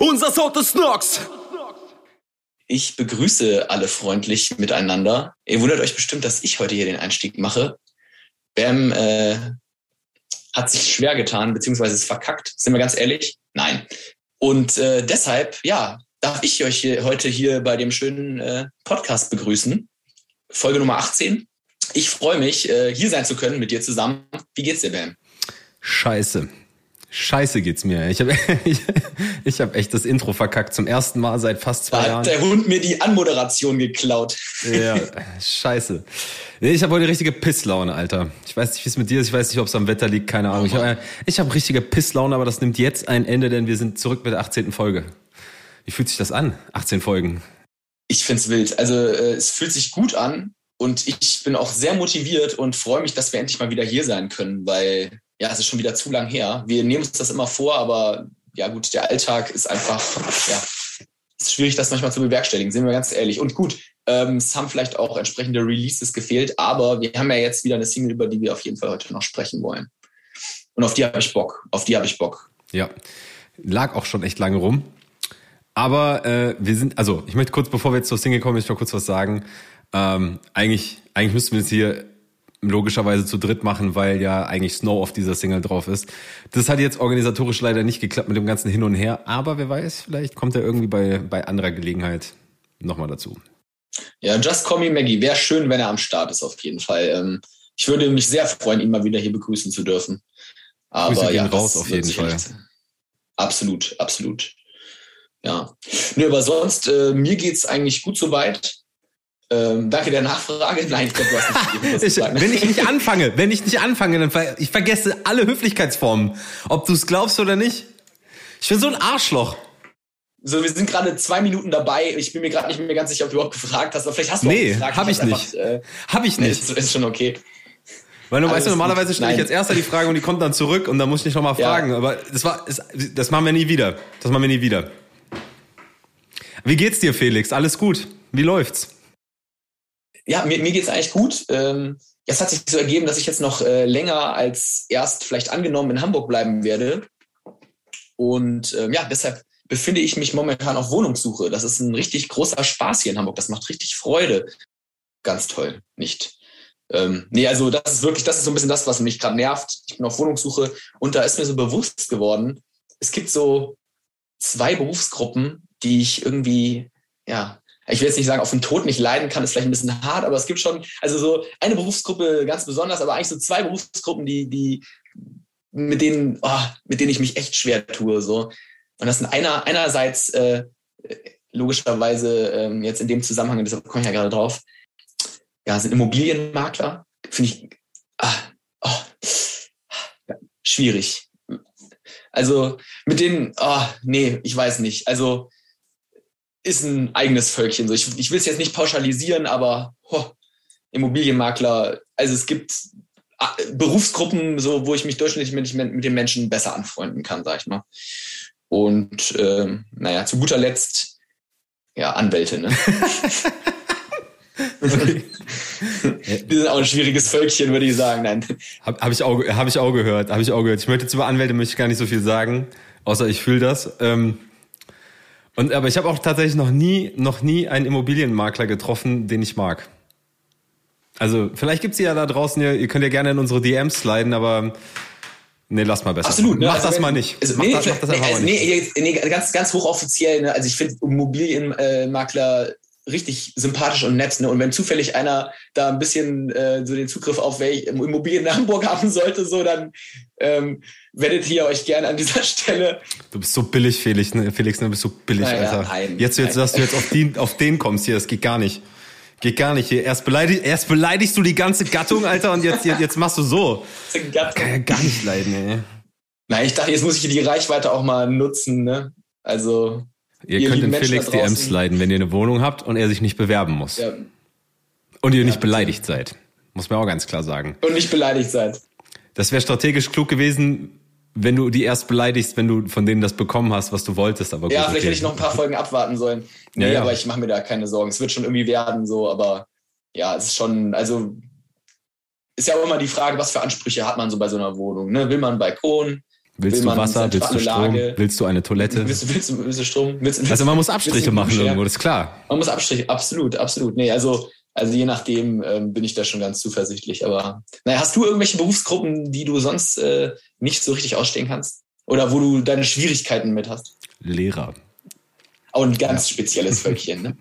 Unser Sound ist Nox! Ich begrüße alle freundlich miteinander. Ihr wundert euch bestimmt, dass ich heute hier den Einstieg mache. Bam hat sich schwer getan, beziehungsweise ist verkackt. Sind wir ganz ehrlich? Nein. Und deshalb, ja, darf ich euch heute hier bei dem schönen Podcast begrüßen. Folge Nummer 18. Ich freue mich, hier sein zu können mit dir zusammen. Wie geht's dir, Bam? Scheiße geht's mir. Ich hab echt das Intro verkackt. Zum ersten Mal seit fast 2 Jahren. Da hat der Hund mir die Anmoderation geklaut. Ja, scheiße. Nee, ich habe heute richtige Pisslaune, Alter. Ich weiß nicht, wie es mit dir ist. Ich weiß nicht, ob es am Wetter liegt. Keine Ahnung. Ich hab richtige Pisslaune, aber das nimmt jetzt ein Ende, denn wir sind zurück mit der 18. Folge. Wie fühlt sich das an? 18 Folgen. Ich find's wild. Also es fühlt sich gut an. Und ich bin auch sehr motiviert und freue mich, dass wir endlich mal wieder hier sein können, weil ja, es ist schon wieder zu lang her. Wir nehmen uns das immer vor, aber ja gut, der Alltag ist einfach, ja, ist schwierig, das manchmal zu bewerkstelligen, sind wir ganz ehrlich. Und gut, es haben vielleicht auch entsprechende Releases gefehlt, aber wir haben ja jetzt wieder eine Single, über die wir auf jeden Fall heute noch sprechen wollen. Und auf die habe ich Bock, Ja, lag auch schon echt lange rum. Aber ich möchte kurz, bevor wir jetzt zur Single kommen, möchte ich noch kurz was sagen. Eigentlich müssten wir es hier logischerweise zu dritt machen, weil ja eigentlich Snow auf dieser Single drauf ist. Das hat jetzt organisatorisch leider nicht geklappt mit dem ganzen Hin und Her, aber wer weiß, vielleicht kommt er irgendwie bei anderer Gelegenheit nochmal dazu. Ja, Just Call Me Maggie, wäre schön, wenn er am Start ist auf jeden Fall. Ich würde mich sehr freuen, ihn mal wieder hier begrüßen zu dürfen. Aber Grüße gehen raus auf jeden Fall. Absolut. Ja. Nö, aber sonst, mir geht's eigentlich gut soweit. Danke der Nachfrage. Nein, ich glaube, du hast nicht was gesagt. Wenn ich nicht anfange, dann ich vergesse alle Höflichkeitsformen. Ob du es glaubst oder nicht. Ich bin so ein Arschloch. So, wir sind gerade 2 Minuten dabei. Ich bin mir gerade nicht mehr ganz sicher, ob du überhaupt gefragt hast. Aber vielleicht hast du auch gefragt. Nee, hab ich nicht. Ist schon okay. Weil weißt du, normalerweise stelle ich jetzt erst die Frage und die kommt dann zurück und dann muss ich nicht nochmal fragen. Aber das machen wir nie wieder. Wie geht's dir, Felix? Alles gut? Wie läuft's? Ja, mir geht's eigentlich gut. Es hat sich so ergeben, dass ich jetzt noch länger als erst vielleicht angenommen in Hamburg bleiben werde. Und deshalb befinde ich mich momentan auf Wohnungssuche. Das ist ein richtig großer Spaß hier in Hamburg. Das macht richtig Freude. Ganz toll, nicht? Also das ist so ein bisschen das, was mich gerade nervt. Ich bin auf Wohnungssuche und da ist mir so bewusst geworden, es gibt so 2 Berufsgruppen, die ich irgendwie, ja, ich will jetzt nicht sagen, auf den Tod nicht leiden kann, ist vielleicht ein bisschen hart, aber es gibt schon, also so eine Berufsgruppe ganz besonders, aber eigentlich so 2 Berufsgruppen, die mit denen ich mich echt schwer tue, so. Und das sind einerseits logischerweise jetzt in dem Zusammenhang, deshalb komme ich ja gerade drauf, ja, sind Immobilienmakler, finde ich schwierig. Also mit denen, ich weiß nicht, also ist ein eigenes Völkchen. So, ich will es jetzt nicht pauschalisieren, aber Immobilienmakler, also es gibt Berufsgruppen, so, wo ich mich durchschnittlich mit den Menschen besser anfreunden kann, sag ich mal. Und zu guter Letzt, ja, Anwälte, ne? Okay. Wir sind auch ein schwieriges Völkchen, würde ich sagen. Nein. Hab ich auch gehört. Ich möchte jetzt über Anwälte gar nicht so viel sagen, außer ich fühle das. Aber ich habe auch tatsächlich noch nie einen Immobilienmakler getroffen, den ich mag. Also vielleicht gibt's die ja da draußen, ihr könnt ja gerne in unsere DMs sliden, aber nee, lass mal besser. Absolut, ne? Mach das mal nicht. Ganz hochoffiziell, ne? Also ich finde Immobilienmakler richtig sympathisch und nett, ne? Und wenn zufällig einer da ein bisschen so den Zugriff auf welche Immobilien in Hamburg haben sollte, so, dann wendet ihr euch gerne an dieser Stelle. Du bist so billig, Felix, bist so billig, naja, Alter. Nein. Dass du jetzt auf den kommst hier, das geht gar nicht. Hier. Erst beleidigst du die ganze Gattung, Alter, und jetzt machst du so. Das kann ja gar nicht leiden, ey. Nein, ich dachte, jetzt muss ich die Reichweite auch mal nutzen, ne? Also... Ihr könnt in Felix DMs sliden, wenn ihr eine Wohnung habt und er sich nicht bewerben muss. Ja. Und ihr nicht beleidigt seid. Muss man auch ganz klar sagen. Und nicht beleidigt seid. Das wäre strategisch klug gewesen, wenn du die erst beleidigst, wenn du von denen das bekommen hast, was du wolltest. Aber ja, vielleicht hätte ich noch ein paar Folgen abwarten sollen. Nee, aber ich mache mir da keine Sorgen. Es wird schon irgendwie werden, so, aber ja, es ist schon, also ist ja auch immer die Frage, was für Ansprüche hat man so bei so einer Wohnung, ne? Will man einen Balkon? Willst du Wasser, willst du Strom, willst du eine Toilette? Willst du Strom? Also man muss Abstriche machen irgendwo, das ist klar. Man muss Abstriche, absolut. Nee, also je nachdem bin ich da schon ganz zuversichtlich. Aber naja, hast du irgendwelche Berufsgruppen, die du sonst nicht so richtig ausstehen kannst? Oder wo du deine Schwierigkeiten mit hast? Lehrer. Auch ein ganz spezielles Völkchen, ne?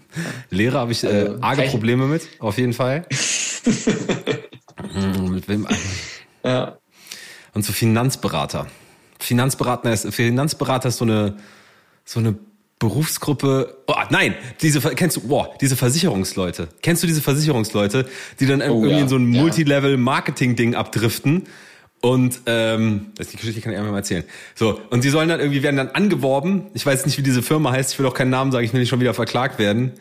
Lehrer habe ich arge Probleme mit, auf jeden Fall. Mit wem eigentlich? Ja. Und so Finanzberater. Finanzberater ist so eine Berufsgruppe. Oh, nein, diese Versicherungsleute. Kennst du diese Versicherungsleute, die dann irgendwie in so ein Multilevel-Marketing-Ding abdriften? Und das ist die Geschichte, kann ich einmal mal erzählen. So, und die sollen dann irgendwie, werden dann angeworben. Ich weiß nicht, wie diese Firma heißt. Ich will auch keinen Namen sagen. Ich will nicht schon wieder verklagt werden.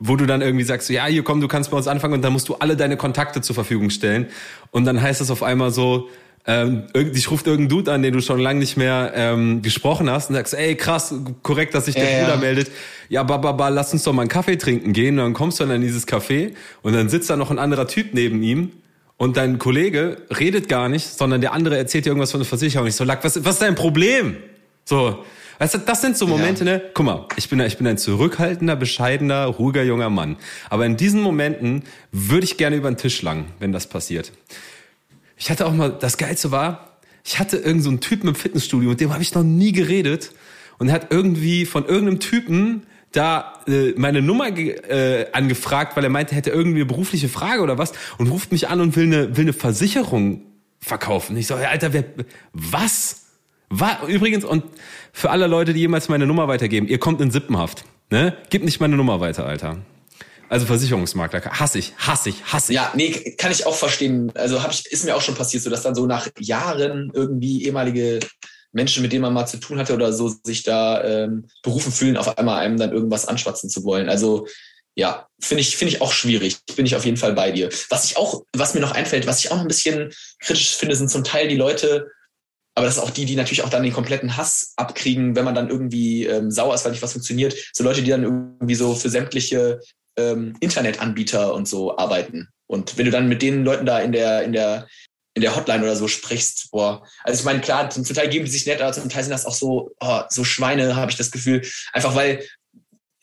Wo du dann irgendwie sagst, so, ja, hier komm, du kannst bei uns anfangen. Und dann musst du alle deine Kontakte zur Verfügung stellen. Und dann heißt das auf einmal so, dich ruft irgendein Dude an, den du schon lange nicht mehr gesprochen hast und sagst, ey, krass, korrekt, dass sich der Bruder meldet. Ja, lass uns doch mal einen Kaffee trinken gehen. Und dann kommst du dann in dieses Café und dann sitzt da noch ein anderer Typ neben ihm und dein Kollege redet gar nicht, sondern der andere erzählt dir irgendwas von der Versicherung. Ich so, Lack, was ist dein Problem? So, weißt du, das sind so Momente, ne? Guck mal, ich bin ein zurückhaltender, bescheidener, ruhiger junger Mann. Aber in diesen Momenten würde ich gerne über den Tisch langen, wenn das passiert. Ich hatte auch mal, das Geilste war, ich hatte irgend so einen Typen im Fitnessstudio, mit dem habe ich noch nie geredet. Und er hat irgendwie von irgendeinem Typen da meine Nummer angefragt, weil er meinte, er hätte irgendwie eine berufliche Frage oder was. Und ruft mich an und will eine Versicherung verkaufen. Ich so, Alter, was? Übrigens, und für alle Leute, die jemals meine Nummer weitergeben, ihr kommt in Sippenhaft. Ne? Gebt nicht meine Nummer weiter, Alter. Also Versicherungsmakler, hasse ich. Ja, nee, kann ich auch verstehen. Also ist mir auch schon passiert, so dass dann so nach Jahren irgendwie ehemalige Menschen, mit denen man mal zu tun hatte oder so, sich da berufen fühlen, auf einmal einem dann irgendwas anschwatzen zu wollen. Also ja, finde ich auch schwierig. Bin ich auf jeden Fall bei dir. Was mir noch einfällt, was ich auch noch ein bisschen kritisch finde, sind zum Teil die Leute, aber das sind auch die natürlich auch dann den kompletten Hass abkriegen, wenn man dann irgendwie sauer ist, weil nicht was funktioniert. So Leute, die dann irgendwie so für sämtliche Internetanbieter und so arbeiten. Und wenn du dann mit den Leuten da in der Hotline oder so sprichst, boah, also ich meine, klar, zum Teil geben die sich nett, aber zum Teil sind das auch so, so Schweine, habe ich das Gefühl. Einfach weil,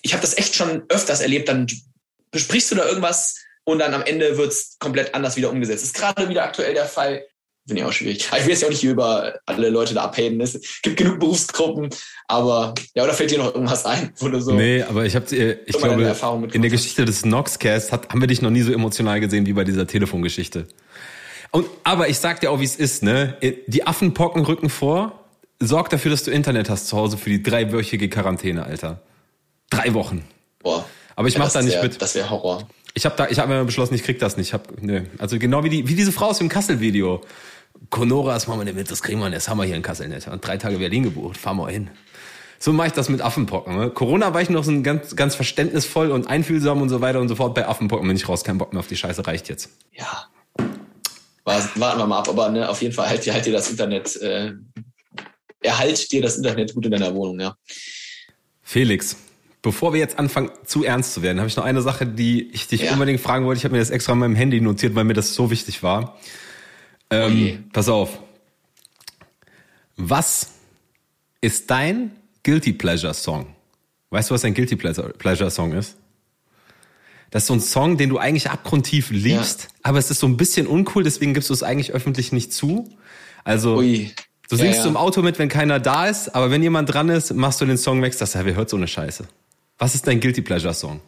ich habe das echt schon öfters erlebt, dann besprichst du da irgendwas und dann am Ende wird es komplett anders wieder umgesetzt. Das ist gerade wieder aktuell der Fall. Finde ich auch schwierig. Ich will jetzt ja auch nicht hier über alle Leute da abheben. Es gibt genug Berufsgruppen, aber ja, oder fällt dir noch irgendwas ein oder so? Nee, aber ich glaube, in der Geschichte des Noxcast haben wir dich noch nie so emotional gesehen wie bei dieser Telefongeschichte. Aber ich sag dir auch, wie es ist, ne? Die Affenpocken rücken vor. Sorg dafür, dass du Internet hast zu Hause für die 3-wöchige Quarantäne, Alter. 3 Wochen. Boah. Aber ich mach da nicht mit. Das wäre Horror. Ich hab mir beschlossen, ich krieg das nicht. Also genau wie diese Frau aus dem Kassel-Video. Conora, das machen wir nicht mit, das kriegen wir nicht, das haben wir hier in Kassel nicht. Und 3 Tage Berlin gebucht, fahren wir hin. So mache ich das mit Affenpocken. Ne? Corona war ich noch so ganz, ganz verständnisvoll und einfühlsam und so weiter und so fort. Bei Affenpocken bin ich raus, kein Bock mehr auf die Scheiße, reicht jetzt. Ja, warten wir mal ab, aber ne, auf jeden Fall erhalt dir das Internet gut in deiner Wohnung, ja. Felix, bevor wir jetzt anfangen, zu ernst zu werden, habe ich noch eine Sache, die ich dich unbedingt fragen wollte. Ich habe mir das extra an meinem Handy notiert, weil mir das so wichtig war. Pass auf. Was ist dein Guilty Pleasure Song? Weißt du, was dein Guilty Pleasure Song ist? Das ist so ein Song, den du eigentlich abgrundtief liebst, aber es ist so ein bisschen uncool, deswegen gibst du es eigentlich öffentlich nicht zu. Also, du singst im Auto mit, wenn keiner da ist, aber wenn jemand dran ist, machst du den Song weg, sagst, wer hört so eine Scheiße? Was ist dein Guilty Pleasure Song?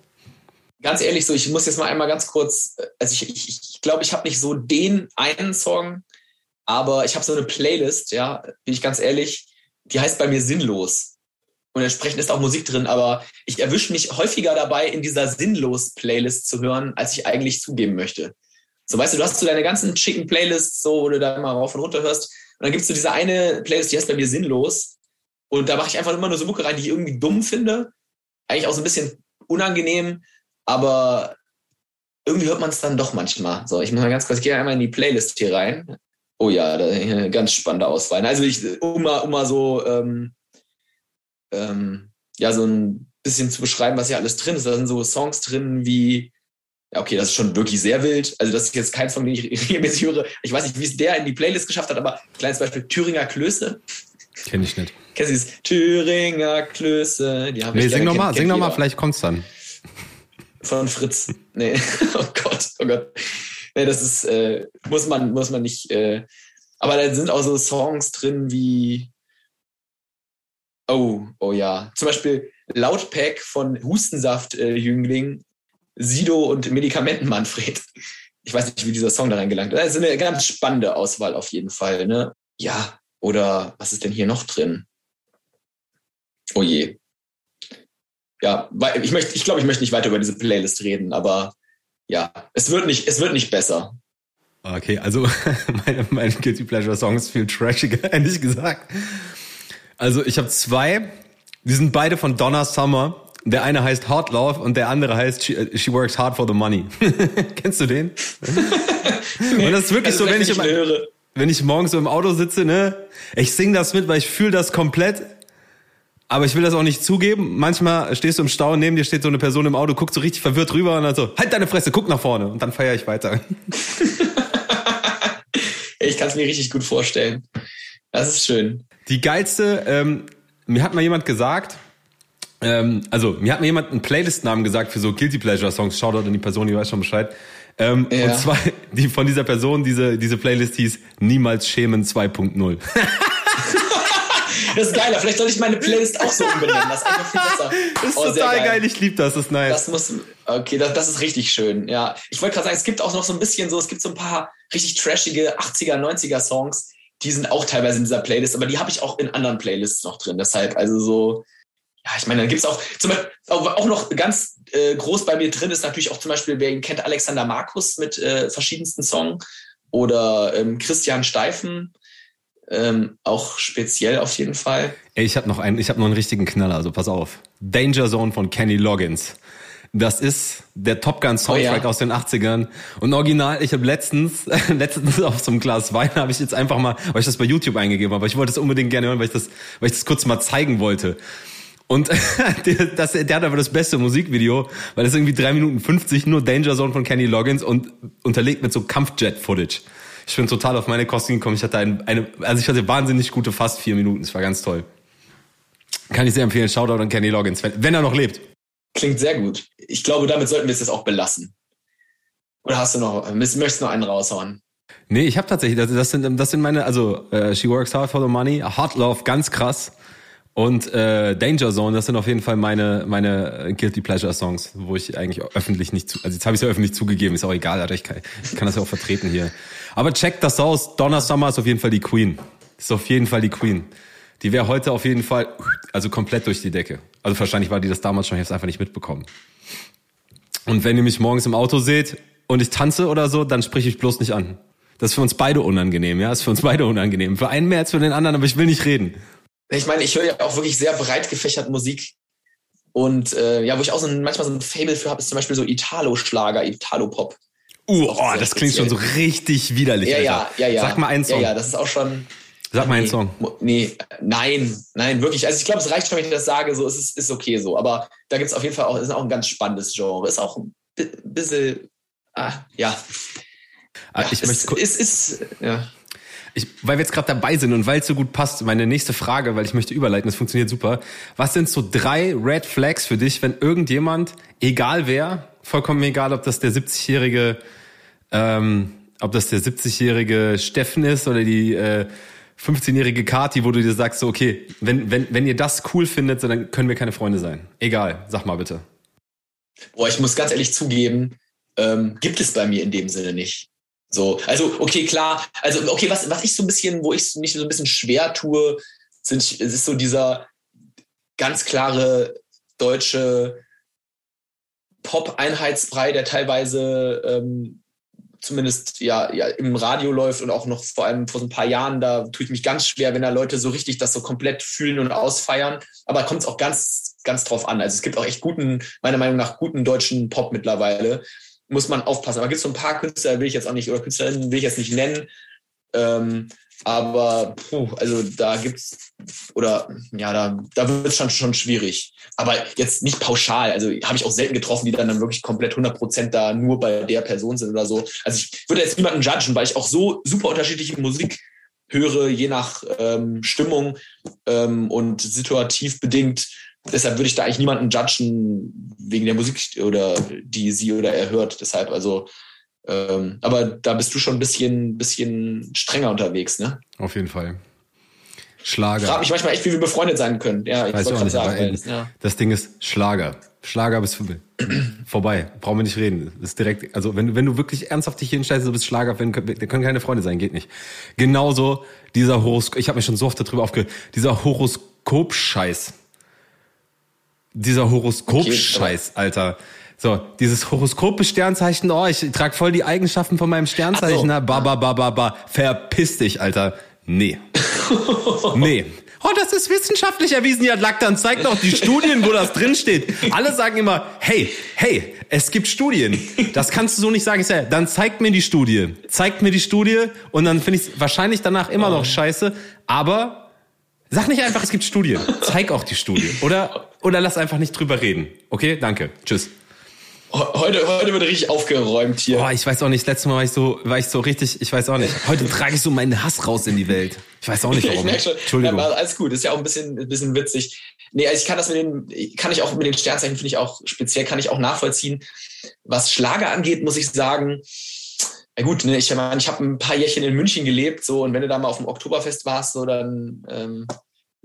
Ganz ehrlich, so, ich muss jetzt mal einmal ganz kurz, also ich glaube, ich habe nicht so den einen Song, aber ich habe so eine Playlist, ja, bin ich ganz ehrlich, die heißt bei mir Sinnlos. Und entsprechend ist auch Musik drin, aber ich erwische mich häufiger dabei, in dieser Sinnlos-Playlist zu hören, als ich eigentlich zugeben möchte. So, weißt du, du hast so deine ganzen schicken Playlists, so, wo du da immer rauf und runter hörst, und dann gibst du diese eine Playlist, die heißt bei mir Sinnlos, und da mache ich einfach immer nur so Mucke rein, die ich irgendwie dumm finde, eigentlich auch so ein bisschen unangenehm, aber irgendwie hört man es dann doch manchmal. So, ich muss mal ganz kurz, ich gehe einmal in die Playlist hier rein. Oh ja, eine ganz spannende Auswahl. Also so ein bisschen zu beschreiben, was hier alles drin ist. Da sind so Songs drin wie Ja, okay, das ist schon wirklich sehr wild. Also das ist jetzt kein Song, den ich regelmäßig höre. Ich weiß nicht, wie es der in die Playlist geschafft hat, aber kleines Beispiel, Thüringer Klöße. Kenne ich nicht. Kennst du dieses Thüringer Klöße? Die haben nee, sing nochmal, vielleicht kommt's dann. Von Fritz. Nee, oh Gott. Nee, das ist, muss man nicht, aber da sind auch so Songs drin wie, oh ja, zum Beispiel Lautpack von Hustensaftjüngling, Sido und Medikamenten-Manfred. Ich weiß nicht, wie dieser Song da reingelangt ist. Das ist eine ganz spannende Auswahl auf jeden Fall, ne? Ja, oder was ist denn hier noch drin? Oh je. Ja, ich glaube, ich möchte nicht weiter über diese Playlist reden, aber ja, es wird nicht besser. Okay, also meine Guilty Pleasure Songs viel trashiger, ehrlich gesagt. Also ich habe zwei, die sind beide von Donna Summer. Der eine heißt Hard Love und der andere heißt She Works Hard for the Money. Kennst du den? Nee, und das ist wirklich also so, wenn ich morgens so im Auto sitze, ne, ich singe das mit, weil ich fühle das komplett, aber ich will das auch nicht zugeben. Manchmal stehst du im Stau, neben dir steht so eine Person im Auto, guckt so richtig verwirrt rüber und dann so, halt deine Fresse, guck nach vorne und dann feiere ich weiter. Ich kann es mir richtig gut vorstellen. Das ist schön. Die geilste, mir hat mal jemand einen Playlist-Namen gesagt für so Guilty Pleasure-Songs. Shoutout an die Person, die weiß schon Bescheid. Ja. Und zwar, die von dieser Person, diese Playlist hieß Niemals Schämen 2.0. Das ist geiler. Vielleicht soll ich meine Playlist auch so umbenennen. Das ist einfach viel besser. Das ist total geil. Ich liebe das. Das ist nice. Das ist richtig schön. Ja. Ich wollte gerade sagen, es gibt auch noch so ein bisschen so, es gibt so ein paar richtig trashige 80er, 90er Songs. Die sind auch teilweise in dieser Playlist, aber die habe ich auch in anderen Playlists noch drin. Deshalb, also so, ja, ich meine, dann gibt es auch zum Beispiel auch noch ganz groß bei mir drin ist natürlich auch zum Beispiel, wer ihn kennt, Alexander Markus mit verschiedensten Songs oder Christian Steifen, auch speziell auf jeden Fall. Ey, ich habe noch einen richtigen Knaller, also pass auf. Danger Zone von Kenny Loggins. Das ist der Top Gun Soundtrack aus den 80ern. Und original, ich habe letztens auf so einem Glas Wein habe ich jetzt einfach mal, weil ich das bei YouTube eingegeben habe, ich wollte es unbedingt gerne hören, weil ich das kurz mal zeigen wollte. Und der hat aber das beste Musikvideo, weil das irgendwie 3 Minuten 50 nur Danger Zone von Kenny Loggins und unterlegt mit so Kampfjet-Footage. Ich bin total auf meine Kosten gekommen. Ich hatte ich hatte wahnsinnig gute fast 4 Minuten. Es war ganz toll. Kann ich sehr empfehlen. Shoutout an Kenny Loggins, wenn er noch lebt. Klingt sehr gut. Ich glaube, damit sollten wir es jetzt auch belassen. Oder möchtest du noch einen raushauen? Nee, ich habe tatsächlich, das sind meine, also She Works Hard for the Money, Hard Love, ganz krass. Und Danger Zone, das sind auf jeden Fall meine Guilty Pleasure Songs, wo ich eigentlich öffentlich nicht zu. Also jetzt habe ich es ja öffentlich zugegeben, ist auch egal, Alter, ich kann das ja auch vertreten hier. Aber check das aus, Donna Summer ist auf jeden Fall die Queen. Ist auf jeden Fall die Queen. Die wäre heute auf jeden Fall, also komplett durch die Decke. Also wahrscheinlich war die das damals schon, ich habe es einfach nicht mitbekommen. Und wenn ihr mich morgens im Auto seht und ich tanze oder so, dann sprich ich bloß nicht an. Das ist für uns beide unangenehm, ja, Für einen mehr als für den anderen, aber ich will nicht reden. Ich meine, ich höre ja auch wirklich sehr breit gefächert Musik. Und ja, wo ich auch manchmal so ein Fable für habe, ist zum Beispiel so Italo-Schlager, Italo-Pop. Das klingt speziell. Schon so richtig widerlich. Ja. Sag mal einen Song. Ja, das ist auch schon... Sag mal einen Song. Nein, wirklich. Also ich glaube, es reicht schon, wenn ich das sage. So, es ist okay so. Aber da gibt es auf jeden Fall auch, es ist auch ein ganz spannendes Genre. Ist auch ein bisschen... Weil wir jetzt gerade dabei sind und weil es so gut passt, meine nächste Frage, weil ich möchte überleiten, das funktioniert super. Was sind so 3 Red Flags für dich, wenn irgendjemand, egal wer, vollkommen egal, ob das der 70-jährige Steffen ist oder die 15-jährige Kati, wo du dir sagst, so, okay, wenn ihr das cool findet, so, dann können wir keine Freunde sein. Egal, sag mal bitte. Boah, ich muss ganz ehrlich zugeben, gibt es bei mir in dem Sinne nicht. So, also, okay, klar. Also, okay, was ich so ein bisschen, wo ich mich so ein bisschen schwer tue, ist so dieser ganz klare deutsche Pop-Einheitsbrei, der teilweise zumindest ja im Radio läuft und auch noch vor allem vor so ein paar Jahren, da tue ich mich ganz schwer, wenn da Leute so richtig das so komplett fühlen und ausfeiern. Aber kommt es auch ganz, ganz drauf an. Also, es gibt auch echt meiner Meinung nach, guten deutschen Pop mittlerweile. Muss man aufpassen. Aber gibt es so ein paar Künstler, will ich jetzt nicht nennen, Aber also da gibt's, oder ja, da wird es schon schwierig. Aber jetzt nicht pauschal. Also habe ich auch selten getroffen, die dann wirklich komplett 100% da nur bei der Person sind oder so. Also ich würde jetzt niemanden judgen, weil ich auch so super unterschiedliche Musik höre, je nach Stimmung und situativ bedingt. Deshalb würde ich da eigentlich niemanden judgen wegen der Musik, oder die sie oder er hört. Deshalb, also aber da bist du schon ein bisschen strenger unterwegs, ne? Auf jeden Fall. Schlager. Ich frage mich manchmal echt, wie wir befreundet sein können. Ja, ich wollte schon sagen. Das Ding ist Schlager. Schlager bis vorbei. Brauchen wir nicht reden. Das ist direkt, also wenn du wirklich ernsthaft dich hinstellst, du bist Schlager, wir können keine Freunde sein, geht nicht. Genauso dieser Horoskop, ich habe mich schon so oft darüber aufgeregt, dieser Horoskop-Scheiß. Dieser Horoskop-Scheiß, okay, Alter. So, dieses Horoskop des Sternzeichen, oh, ich trage voll die Eigenschaften von meinem Sternzeichen, na, ba. Verpiss dich, Alter. Nee. Oh, das ist wissenschaftlich erwiesen, ja, Lacktan, zeigt doch die Studien, wo das drin steht. Alle sagen immer, hey, es gibt Studien. Das kannst du so nicht sagen. Ich sage, dann zeigt mir die Studie. Zeigt mir die Studie und dann finde ich es wahrscheinlich danach immer noch scheiße, aber sag nicht einfach, es gibt Studien. Zeig auch die Studie. Oder lass einfach nicht drüber reden. Okay, danke. Tschüss. Heute wird richtig aufgeräumt hier. Boah, ich weiß auch nicht, letztes Mal war ich so richtig, ich weiß auch nicht. Heute trage ich so meinen Hass raus in die Welt. Ich weiß auch nicht, warum. Entschuldigung. Ja, alles gut, ist ja auch ein bisschen witzig. Nee, also ich kann das mit den Sternzeichen, finde ich auch speziell, kann ich auch nachvollziehen. Was Schlager angeht, muss ich sagen, na gut, ne, ich habe ein paar Jährchen in München gelebt, so, und wenn du da mal auf dem Oktoberfest warst, so, dann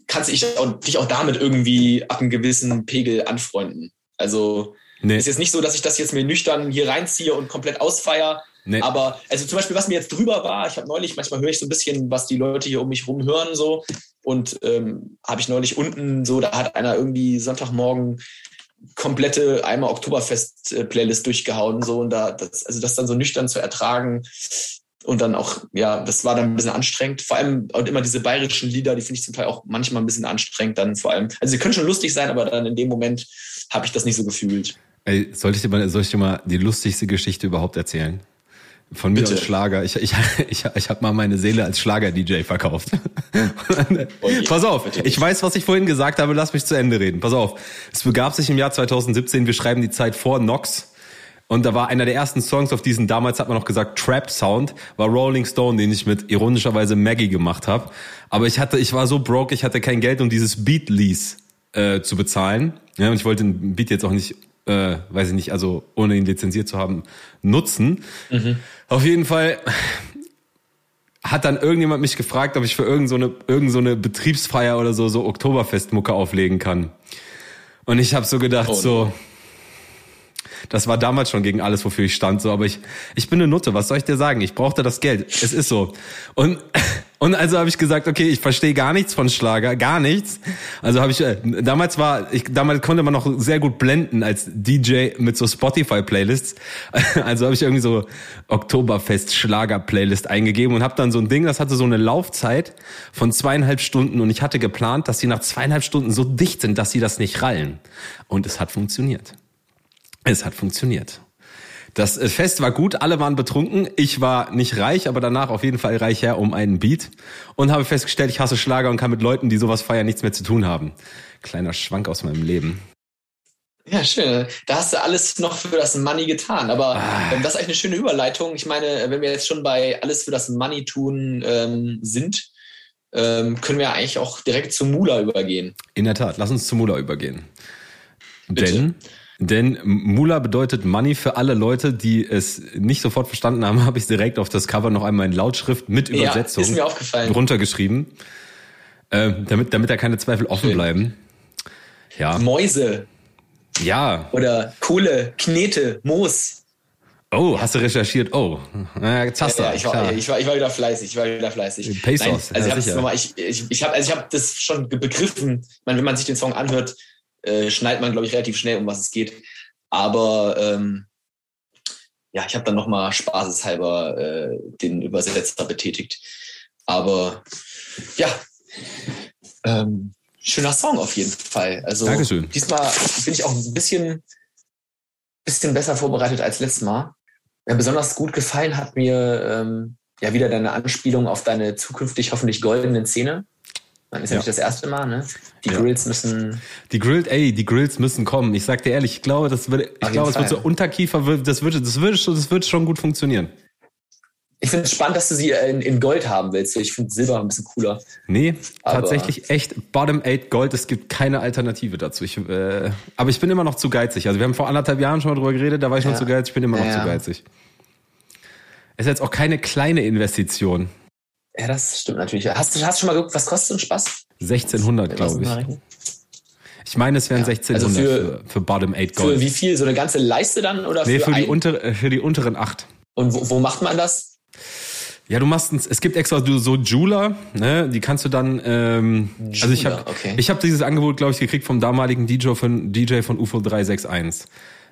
kannst du dich auch damit irgendwie ab einem gewissen Pegel anfreunden. Also, nee. Ist jetzt nicht so, dass ich das jetzt mir nüchtern hier reinziehe und komplett ausfeier. Nee. Aber, also zum Beispiel, was mir jetzt drüber war, ich habe neulich, manchmal höre ich so ein bisschen, was die Leute hier um mich rum hören, so. Und habe ich neulich unten so, da hat einer irgendwie Sonntagmorgen komplette einmal Oktoberfest-Playlist durchgehauen, so. Und das dann so nüchtern zu ertragen und dann auch, ja, das war dann ein bisschen anstrengend. Vor allem, und immer diese bayerischen Lieder, die finde ich zum Teil auch manchmal ein bisschen anstrengend dann vor allem. Also sie können schon lustig sein, aber dann in dem Moment habe ich das nicht so gefühlt. Ey, soll ich dir mal die lustigste Geschichte überhaupt erzählen? Von mir als Schlager. Ich habe mal meine Seele als Schlager-DJ verkauft. Pass auf, ich weiß, was ich vorhin gesagt habe, lass mich zu Ende reden. Pass auf, es begab sich im Jahr 2017, wir schreiben die Zeit vor Nox. Und da war einer der ersten Songs auf diesen, damals hat man noch gesagt, Trap-Sound, war Rolling Stone, den ich mit ironischerweise Maggie gemacht habe. Aber ich war so broke, ich hatte kein Geld, um dieses Beat-Lease zu bezahlen. Ja, und ich wollte den Beat jetzt auch nicht, weiß ich nicht, also ohne ihn lizenziert zu haben, nutzen. Mhm. Auf jeden Fall hat dann irgendjemand mich gefragt, ob ich für irgend so eine Betriebsfeier oder so Oktoberfestmucke auflegen kann. Und ich habe so gedacht, das war damals schon gegen alles, wofür ich stand, so, aber ich bin eine Nutte, was soll ich dir sagen? Ich brauchte das Geld. Es ist so. Und also habe ich gesagt, okay, ich verstehe gar nichts von Schlager, gar nichts. Also habe ich damals konnte man noch sehr gut blenden als DJ mit so Spotify Playlists. Also habe ich irgendwie so Oktoberfest Schlager Playlist eingegeben und habe dann so ein Ding, das hatte so eine Laufzeit von 2,5 Stunden und ich hatte geplant, dass sie nach 2,5 Stunden so dicht sind, dass sie das nicht rallen. Und es hat funktioniert. Das Fest war gut, alle waren betrunken. Ich war nicht reich, aber danach auf jeden Fall reich her um einen Beat. Und habe festgestellt, ich hasse Schlager und kann mit Leuten, die sowas feiern, nichts mehr zu tun haben. Kleiner Schwank aus meinem Leben. Ja, schön. Da hast du alles noch für das Money getan. Aber das ist eigentlich eine schöne Überleitung. Ich meine, wenn wir jetzt schon bei alles für das Money tun sind, können wir eigentlich auch direkt zu Mula übergehen. In der Tat, lass uns zu Mula übergehen. Bitte. Denn Mula bedeutet Money. Für alle Leute, die es nicht sofort verstanden haben, habe ich direkt auf das Cover noch einmal in Lautschrift mit Übersetzung ist mir aufgefallen, runtergeschrieben, damit da keine Zweifel offen bleiben. Ja. Mäuse. Ja. Oder Kohle, Knete, Moos. Oh, hast du recherchiert? Oh, Zaster. Ja, ich war wieder fleißig. Pesos. Nein, ich habe das schon begriffen. Ich meine, wenn man sich den Song anhört, schneidet man, glaube ich, relativ schnell, um was es geht. Aber ich habe dann nochmal spaßeshalber den Übersetzer betätigt. Aber ja, schöner Song auf jeden Fall. Also Dankeschön. Diesmal bin ich auch ein bisschen besser vorbereitet als letztes Mal. Ja, besonders gut gefallen hat mir ja wieder deine Anspielung auf deine zukünftig hoffentlich goldenen Zähne. Dann ist ja nicht das erste Mal, ne? Die Grills müssen... Die Grills müssen kommen. Ich sag dir ehrlich, ich glaube, das wird so Unterkiefer, das wird schon gut funktionieren. Ich finde es spannend, dass du sie in Gold haben willst. Ich finde Silber ein bisschen cooler. Nee, aber tatsächlich echt Bottom 8 Gold. Es gibt keine Alternative dazu. Aber ich bin immer noch zu geizig. Also wir haben vor 1,5 Jahren schon mal drüber geredet, da war ich noch zu geizig. Ich bin immer noch zu geizig. Es ist jetzt auch keine kleine Investition. Ja, das stimmt natürlich. Hast du schon mal geguckt, was kostet so ein Spaß? 1600, glaube ich. Ich meine, es wären 1600 also für Bottom 8 Gold. Für wie viel? So eine ganze Leiste dann? Oder nee, für die unteren 8. Und wo macht man das? Ja, es gibt extra so Jeweler, ne? Die kannst du dann, also ich hab dieses Angebot, glaube ich, gekriegt vom damaligen DJ von UFO 361.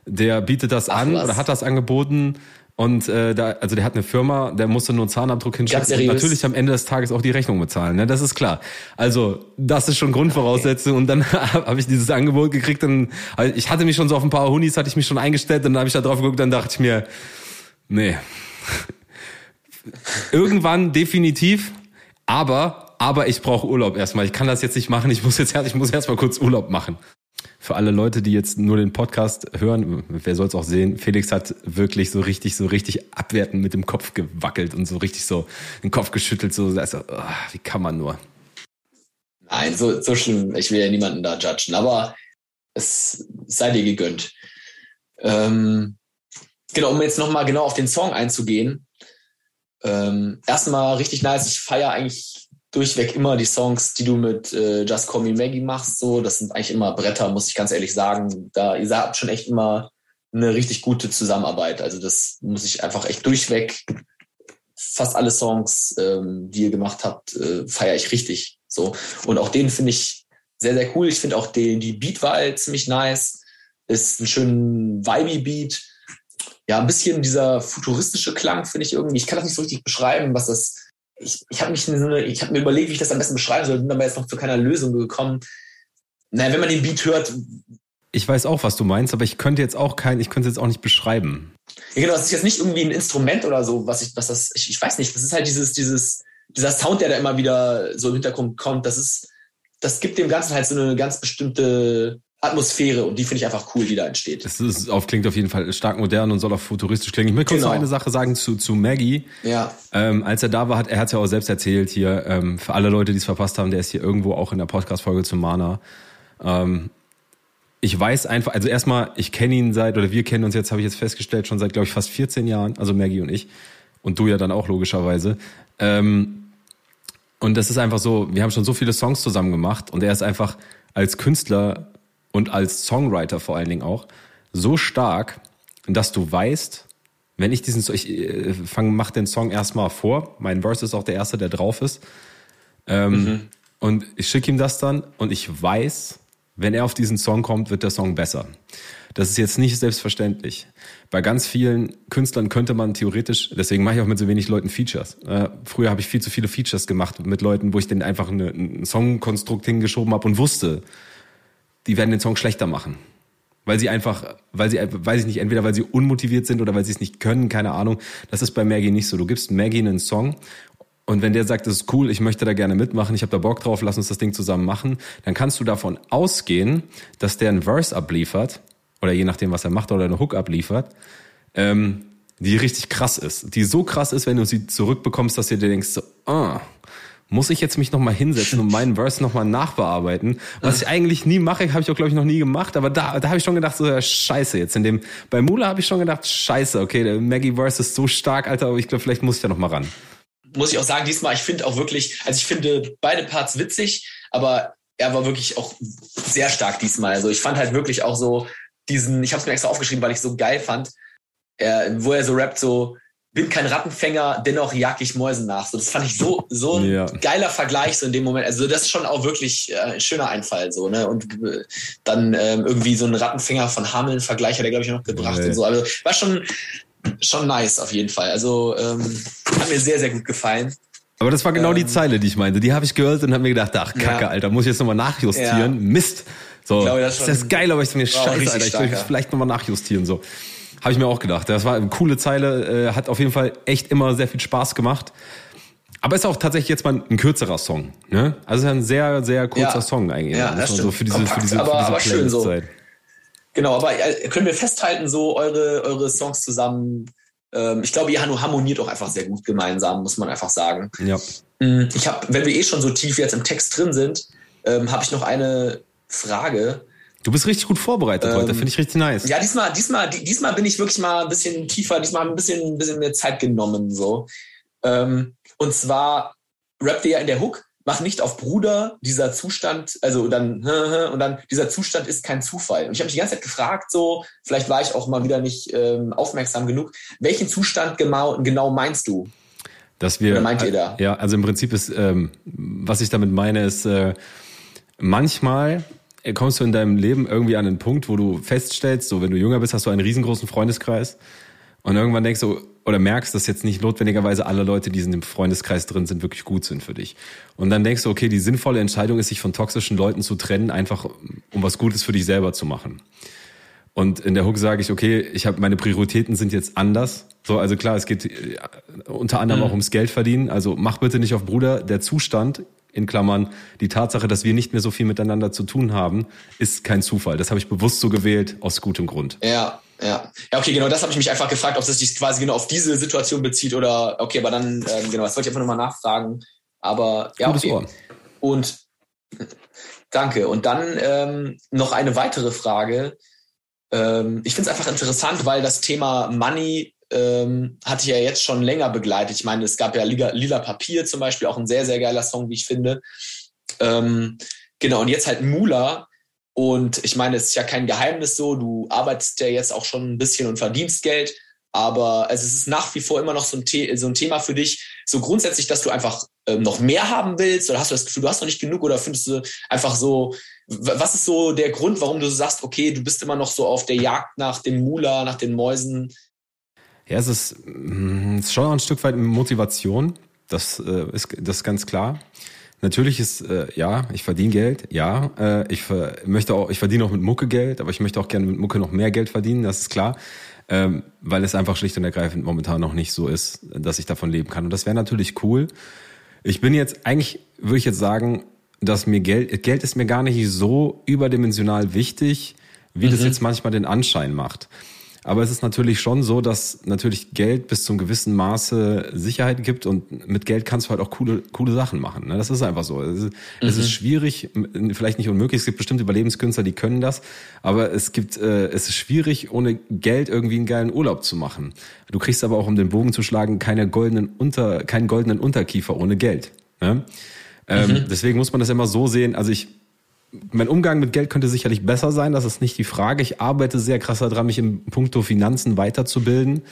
Der bietet das oder hat das angeboten und der hat eine Firma, der musste nur einen Zahnabdruck hinschicken und natürlich am Ende des Tages auch die Rechnung bezahlen, ne? Das ist klar. Also das ist schon Grundvoraussetzung und dann habe ich dieses Angebot gekriegt und also ich hatte mich schon so auf ein paar Hunis, hatte ich mich schon eingestellt und dann habe ich da drauf geguckt, dann dachte ich mir, nee. Irgendwann definitiv, aber ich brauche Urlaub erstmal. Ich kann das jetzt nicht machen, ich muss erstmal kurz Urlaub machen. Für alle Leute, die jetzt nur den Podcast hören, wer soll es auch sehen, Felix hat wirklich so richtig abwertend mit dem Kopf gewackelt und so richtig so den Kopf geschüttelt. So, also, wie kann man nur? Nein, so schlimm, ich will ja niemanden da judgen, aber es sei dir gegönnt. Genau, um jetzt nochmal genau auf den Song einzugehen. Erstmal richtig nice, ich feiere eigentlich durchweg immer die Songs, die du mit Just Call Me Maggie machst, so, das sind eigentlich immer Bretter, muss ich ganz ehrlich sagen, ihr habt schon echt immer eine richtig gute Zusammenarbeit, also das muss ich einfach echt durchweg, fast alle Songs, die ihr gemacht habt, feiere ich richtig, so, und auch den finde ich sehr, sehr cool, ich finde auch die Beatwahl ziemlich nice, ist ein schöner Vibey-Beat, ja, ein bisschen dieser futuristische Klang finde ich irgendwie. Ich kann das nicht so richtig beschreiben, was das. Ich habe mir überlegt, wie ich das am besten beschreiben soll, bin dabei jetzt noch zu keiner Lösung gekommen. Naja, wenn man den Beat hört. Ich weiß auch, was du meinst, aber ich könnte es jetzt auch nicht beschreiben. Ja, genau, das ist jetzt nicht irgendwie ein Instrument oder so, ich weiß nicht. Das ist halt dieser Sound, der da immer wieder so im Hintergrund kommt. Das gibt dem Ganzen halt so eine ganz bestimmte Atmosphäre und die finde ich einfach cool, die da entsteht. Das klingt auf jeden Fall stark modern und soll auch futuristisch klingen. Ich möchte kurz noch eine Sache sagen zu Maggie. Ja. Als er da war, er hat es ja auch selbst erzählt hier, für alle Leute, die es verpasst haben, der ist hier irgendwo auch in der Podcast-Folge zu Mana. Ich weiß einfach, also erstmal, wir kennen uns jetzt, habe ich jetzt festgestellt, schon seit, glaube ich, fast 14 Jahren, also Maggie und ich und du ja dann auch logischerweise. Und das ist einfach so, wir haben schon so viele Songs zusammen gemacht und er ist einfach als Künstler und als Songwriter vor allen Dingen auch so stark, dass du weißt, wenn ich mach den Song erstmal vor, mein Verse ist auch der erste, der drauf ist, und ich schicke ihm das dann und ich weiß, wenn er auf diesen Song kommt, wird der Song besser. Das ist jetzt nicht selbstverständlich. Bei ganz vielen Künstlern könnte man theoretisch, deswegen mache ich auch mit so wenig Leuten Features. Früher habe ich viel zu viele Features gemacht mit Leuten, wo ich denen einfach ein Songkonstrukt hingeschoben habe und wusste, die werden den Song schlechter machen. Entweder weil sie unmotiviert sind oder weil sie es nicht können, keine Ahnung. Das ist bei Maggie nicht so. Du gibst Maggie einen Song und wenn der sagt, das ist cool, ich möchte da gerne mitmachen, ich habe da Bock drauf, lass uns das Ding zusammen machen, dann kannst du davon ausgehen, dass der einen Verse abliefert oder je nachdem, was er macht oder eine Hook abliefert, die richtig krass ist. Die so krass ist, wenn du sie zurückbekommst, dass du dir denkst, muss ich jetzt mich nochmal hinsetzen und meinen Verse nochmal nachbearbeiten? Was ich eigentlich nie mache, habe ich auch, glaube ich, noch nie gemacht. Aber da habe ich schon gedacht, so, ja, scheiße jetzt. Bei Mula habe ich schon gedacht, scheiße, okay, der Maggie-Verse ist so stark, Alter, aber ich glaube, vielleicht muss ich da nochmal ran. Muss ich auch sagen, diesmal, ich finde beide Parts witzig, aber er war wirklich auch sehr stark diesmal. Also ich fand halt wirklich auch so ich habe es mir extra aufgeschrieben, weil ich es so geil fand, wo er so rappt, so, bin kein Rattenfänger, dennoch jag ich Mäusen nach. So, das fand ich so ein geiler Vergleich so in dem Moment. Also das ist schon auch wirklich ein schöner Einfall so, ne? Und dann irgendwie so ein Rattenfänger von Hameln-Vergleich hat er, glaube ich, noch gebracht und so. Also war schon nice auf jeden Fall. Also hat mir sehr, sehr gut gefallen. Aber das war genau die Zeile, die ich meinte. Die habe ich gehört und habe mir gedacht, ach Kacke, Alter, muss ich jetzt nochmal nachjustieren. Ja. Mist. So, ich glaube, das ist geil, aber ich dachte mir, scheiße, Alter, ich will vielleicht nochmal nachjustieren so. Habe ich mir auch gedacht. Das war eine coole Zeile, hat auf jeden Fall echt immer sehr viel Spaß gemacht. Aber ist auch tatsächlich jetzt mal ein kürzerer Song. Ne? Also ist ein sehr, sehr kurzer Song eigentlich. Ja, das stimmt. So für diese, kompakt, für diese schön so. Genau, aber können wir festhalten, so eure Songs zusammen. Ich glaube, ihr harmoniert auch einfach sehr gut gemeinsam, muss man einfach sagen. Ja. Ich habe, wenn wir eh schon so tief jetzt im Text drin sind, habe ich noch eine Frage. Du bist richtig gut vorbereitet heute, finde ich richtig nice. Ja, diesmal bin ich wirklich mal ein bisschen tiefer, diesmal ein bisschen mehr Zeit genommen. So. Und zwar rappt ihr ja in der Hook, mach nicht auf Bruder, dieser Zustand, also und dann dieser Zustand ist kein Zufall. Und ich habe mich die ganze Zeit gefragt, so, vielleicht war ich auch mal wieder nicht aufmerksam genug, welchen Zustand genau meinst du? Dass wir, oder meint ihr da? Ja, also im Prinzip ist, was ich damit meine, ist, manchmal kommst du in deinem Leben irgendwie an einen Punkt, wo du feststellst, so, wenn du jünger bist, hast du einen riesengroßen Freundeskreis und irgendwann denkst du, oder merkst, dass jetzt nicht notwendigerweise alle Leute, die in dem Freundeskreis drin sind, wirklich gut sind für dich. Und dann denkst du, okay, die sinnvolle Entscheidung ist, sich von toxischen Leuten zu trennen, einfach um was Gutes für dich selber zu machen. Und in der Hook sage ich, okay, meine Prioritäten sind jetzt anders. So, also klar, es geht unter anderem auch ums Geld verdienen. Also mach bitte nicht auf Bruder, der Zustand, in Klammern, die Tatsache, dass wir nicht mehr so viel miteinander zu tun haben, ist kein Zufall. Das habe ich bewusst so gewählt, aus gutem Grund. Ja, okay, genau, das habe ich mich einfach gefragt, ob das sich quasi genau auf diese Situation bezieht oder, okay, aber dann, genau, das wollte ich einfach nochmal nachfragen, aber, ja, okay. Gutes Ohr. Und, danke, und dann noch eine weitere Frage, ich finde es einfach interessant, weil das Thema Money hatte ich ja jetzt schon länger begleitet, ich meine, es gab ja Lila Papier zum Beispiel, auch ein sehr, sehr geiler Song, wie ich finde, genau, und jetzt halt Mula. Und ich meine, es ist ja kein Geheimnis so, du arbeitest ja jetzt auch schon ein bisschen und verdienst Geld, aber es ist nach wie vor immer noch so ein Thema für dich, so grundsätzlich, dass du einfach noch mehr haben willst, oder hast du das Gefühl, du hast noch nicht genug, oder findest du einfach so, was ist so der Grund, warum du so sagst, okay, du bist immer noch so auf der Jagd nach dem Mula, nach den Mäusen? Ja, es ist schon auch ein Stück weit Motivation, das ist ganz klar. Natürlich ist, ich verdiene Geld, ich verdiene auch mit Mucke Geld, aber ich möchte auch gerne mit Mucke noch mehr Geld verdienen, das ist klar, weil es einfach schlicht und ergreifend momentan noch nicht so ist, dass ich davon leben kann. Und das wäre natürlich cool. Würde ich jetzt sagen, dass mir Geld ist mir gar nicht so überdimensional wichtig, wie das jetzt manchmal den Anschein macht. Aber es ist natürlich schon so, dass natürlich Geld bis zum gewissen Maße Sicherheit gibt und mit Geld kannst du halt auch coole Sachen machen. Ne? Das ist einfach so. Es ist schwierig, vielleicht nicht unmöglich. Es gibt bestimmte Überlebenskünstler, die können das. Aber es ist schwierig, ohne Geld irgendwie einen geilen Urlaub zu machen. Du kriegst aber auch, um den Bogen zu schlagen, keinen goldenen Unterkiefer ohne Geld. Ne? Deswegen muss man das immer so sehen. Also mein Umgang mit Geld könnte sicherlich besser sein, das ist nicht die Frage. Ich arbeite sehr krass daran, mich in puncto Finanzen weiterzubilden,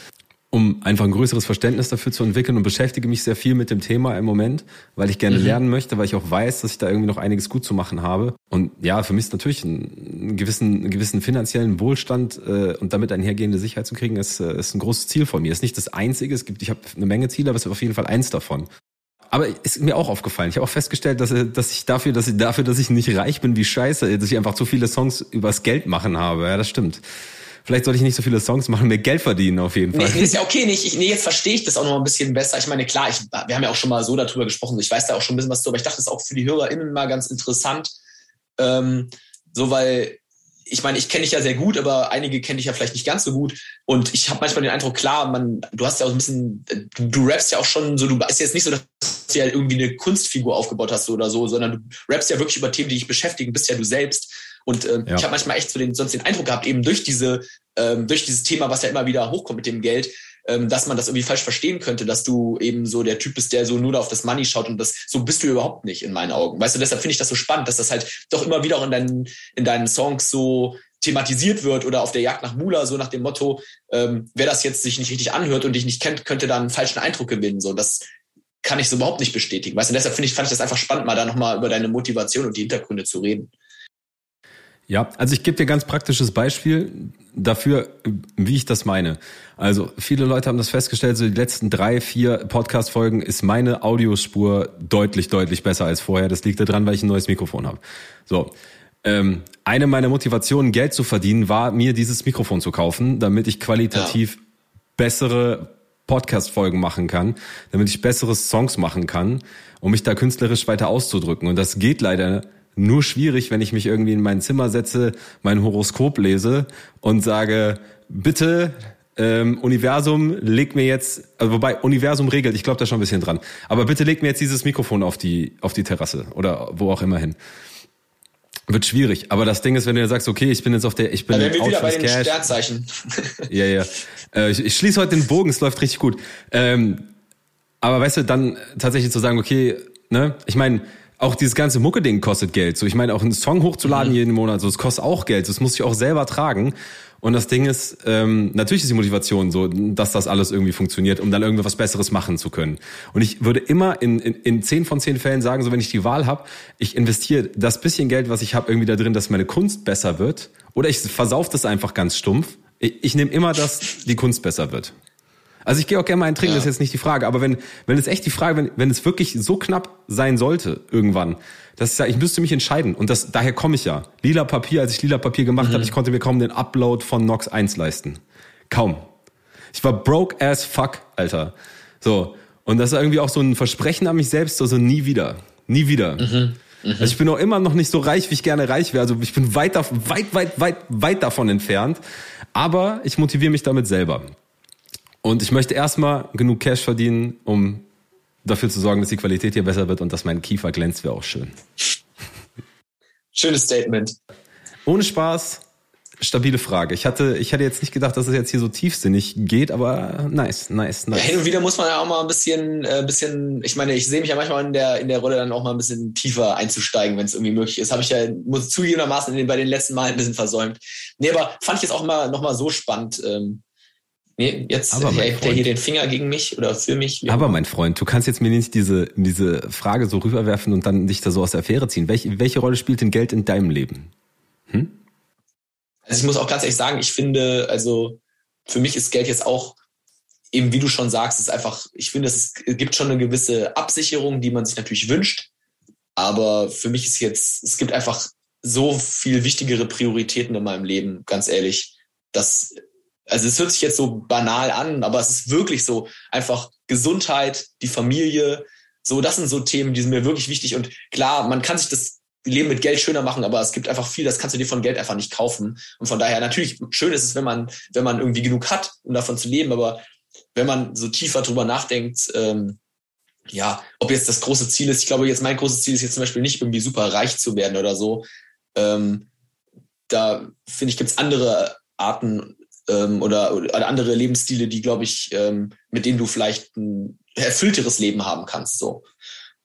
um einfach ein größeres Verständnis dafür zu entwickeln und beschäftige mich sehr viel mit dem Thema im Moment, weil ich gerne lernen möchte, weil ich auch weiß, dass ich da irgendwie noch einiges gut zu machen habe. Und ja, für mich ist natürlich einen gewissen finanziellen Wohlstand und damit einhergehende Sicherheit zu kriegen, ist ein großes Ziel von mir. Ist nicht das einzige, ich habe eine Menge Ziele, aber es ist auf jeden Fall eins davon. Aber ist mir auch aufgefallen. Ich habe auch festgestellt, dass ich nicht reich bin, wie scheiße, dass ich einfach zu viele Songs übers Geld machen habe. Ja, das stimmt. Vielleicht sollte ich nicht so viele Songs machen, mehr Geld verdienen auf jeden Fall. Nee, ist ja okay. Jetzt verstehe ich das auch noch ein bisschen besser. Ich meine, klar, wir haben ja auch schon mal so darüber gesprochen. Ich weiß da auch schon ein bisschen was zu, aber ich dachte, das ist auch für die HörerInnen mal ganz interessant. Weil ich meine, ich kenne dich ja sehr gut, aber einige kenne ich ja vielleicht nicht ganz so gut. Und ich habe manchmal den Eindruck, klar, du hast ja auch ein bisschen, du rappst ja auch schon so, du ist jetzt nicht so, dass du ja irgendwie eine Kunstfigur aufgebaut hast oder so, sondern du rappst ja wirklich über Themen, die dich beschäftigen, bist ja du selbst. Und ich habe manchmal echt sonst den Eindruck gehabt, eben durch dieses Thema, was ja immer wieder hochkommt mit dem Geld, dass man das irgendwie falsch verstehen könnte, dass du eben so der Typ bist, der so nur auf das Money schaut, und so bist du überhaupt nicht in meinen Augen. Weißt du, deshalb finde ich das so spannend, dass das halt doch immer wieder auch in deinen Songs so thematisiert wird, oder auf der Jagd nach Mula, so nach dem Motto, wer das jetzt sich nicht richtig anhört und dich nicht kennt, könnte da einen falschen Eindruck gewinnen. So, das kann ich so überhaupt nicht bestätigen. Weißt du, deshalb fand ich das einfach spannend, mal da nochmal über deine Motivation und die Hintergründe zu reden. Ja, also ich gebe dir ein ganz praktisches Beispiel dafür, wie ich das meine. Also viele Leute haben das festgestellt, so die letzten 3-4 Podcast-Folgen ist meine Audiospur deutlich, deutlich besser als vorher. Das liegt daran, weil ich ein neues Mikrofon habe. So, Eine meiner Motivationen, Geld zu verdienen, war, mir dieses Mikrofon zu kaufen, damit ich qualitativ bessere Podcast-Folgen machen kann, damit ich bessere Songs machen kann, um mich da künstlerisch weiter auszudrücken. Und das geht leider nur schwierig, wenn ich mich irgendwie in mein Zimmer setze, mein Horoskop lese und sage, bitte, Universum, leg mir jetzt, also wobei Universum regelt, ich glaube da schon ein bisschen dran, aber bitte leg mir jetzt dieses Mikrofon auf die Terrasse oder wo auch immer hin. Wird schwierig, aber das Ding ist, wenn du sagst, okay, ich bin wieder bei den Cash. Sternzeichen. Ja. Ich schließe heute den Bogen, es läuft richtig gut. Aber weißt du, dann tatsächlich zu sagen, okay, ne, ich meine, auch dieses ganze Mucke-Ding kostet Geld. So, ich meine, auch einen Song hochzuladen jeden Monat, so, es kostet auch Geld, so, das muss ich auch selber tragen. Und das Ding ist, natürlich ist die Motivation so, dass das alles irgendwie funktioniert, um dann irgendwas Besseres machen zu können. Und ich würde immer in 10 von 10 Fällen sagen, so wenn ich die Wahl habe, ich investiere das bisschen Geld, was ich habe, irgendwie da drin, dass meine Kunst besser wird. Oder ich versaufe das einfach ganz stumpf. Ich nehme immer, dass die Kunst besser wird. Also ich gehe auch gerne mal einen trinken, das ist jetzt nicht die Frage. Aber wenn es echt die Frage, wenn es wirklich so knapp sein sollte irgendwann, dass ich sage, ich müsste mich entscheiden. Und das, daher komme ich ja. Lila Papier, als ich Lila Papier gemacht habe, ich konnte mir kaum den Upload von Nox 1 leisten. Kaum. Ich war broke as fuck, Alter. So. Und das ist irgendwie auch so ein Versprechen an mich selbst, also nie wieder. Nie wieder. Also ich bin auch immer noch nicht so reich, wie ich gerne reich wäre. Also ich bin weit davon entfernt. Aber ich motiviere mich damit selber. Und ich möchte erstmal genug Cash verdienen, um dafür zu sorgen, dass die Qualität hier besser wird und dass mein Kiefer glänzt, wäre auch schön. Schönes Statement. Ohne Spaß, stabile Frage. Ich hatte jetzt nicht gedacht, dass es jetzt hier so tiefsinnig geht, aber nice. Ja, hin und wieder muss man ja auch mal ein bisschen, ich meine, ich sehe mich ja manchmal in der Rolle dann auch mal ein bisschen tiefer einzusteigen, wenn es irgendwie möglich ist. Habe ich ja, muss zugegebenermaßen bei den letzten Malen ein bisschen versäumt. Nee, aber fand ich jetzt auch mal nochmal so spannend. Nee, jetzt hält der hier den Finger gegen mich oder für mich. Ja. Aber mein Freund, du kannst jetzt mir nicht diese Frage so rüberwerfen und dann dich da so aus der Affäre ziehen. Welche Rolle spielt denn Geld in deinem Leben? Also ich muss auch ganz ehrlich sagen, ich finde, also für mich ist Geld jetzt auch, eben wie du schon sagst, ist einfach, ich finde, es gibt schon eine gewisse Absicherung, die man sich natürlich wünscht. Aber für mich ist jetzt, es gibt einfach so viel wichtigere Prioritäten in meinem Leben, ganz ehrlich, dass... Also es hört sich jetzt so banal an, aber es ist wirklich so, einfach Gesundheit, die Familie, so, das sind so Themen, die sind mir wirklich wichtig. Und klar, man kann sich das Leben mit Geld schöner machen, aber es gibt einfach viel, das kannst du dir von Geld einfach nicht kaufen. Und von daher, natürlich, schön ist es, wenn man irgendwie genug hat, um davon zu leben, aber wenn man so tiefer drüber nachdenkt, ob jetzt das große Ziel ist, ich glaube, jetzt mein großes Ziel ist jetzt zum Beispiel nicht, irgendwie super reich zu werden oder so. Da, finde ich, gibt es andere Arten, oder andere Lebensstile, die, glaube ich, mit denen du vielleicht ein erfüllteres Leben haben kannst. So.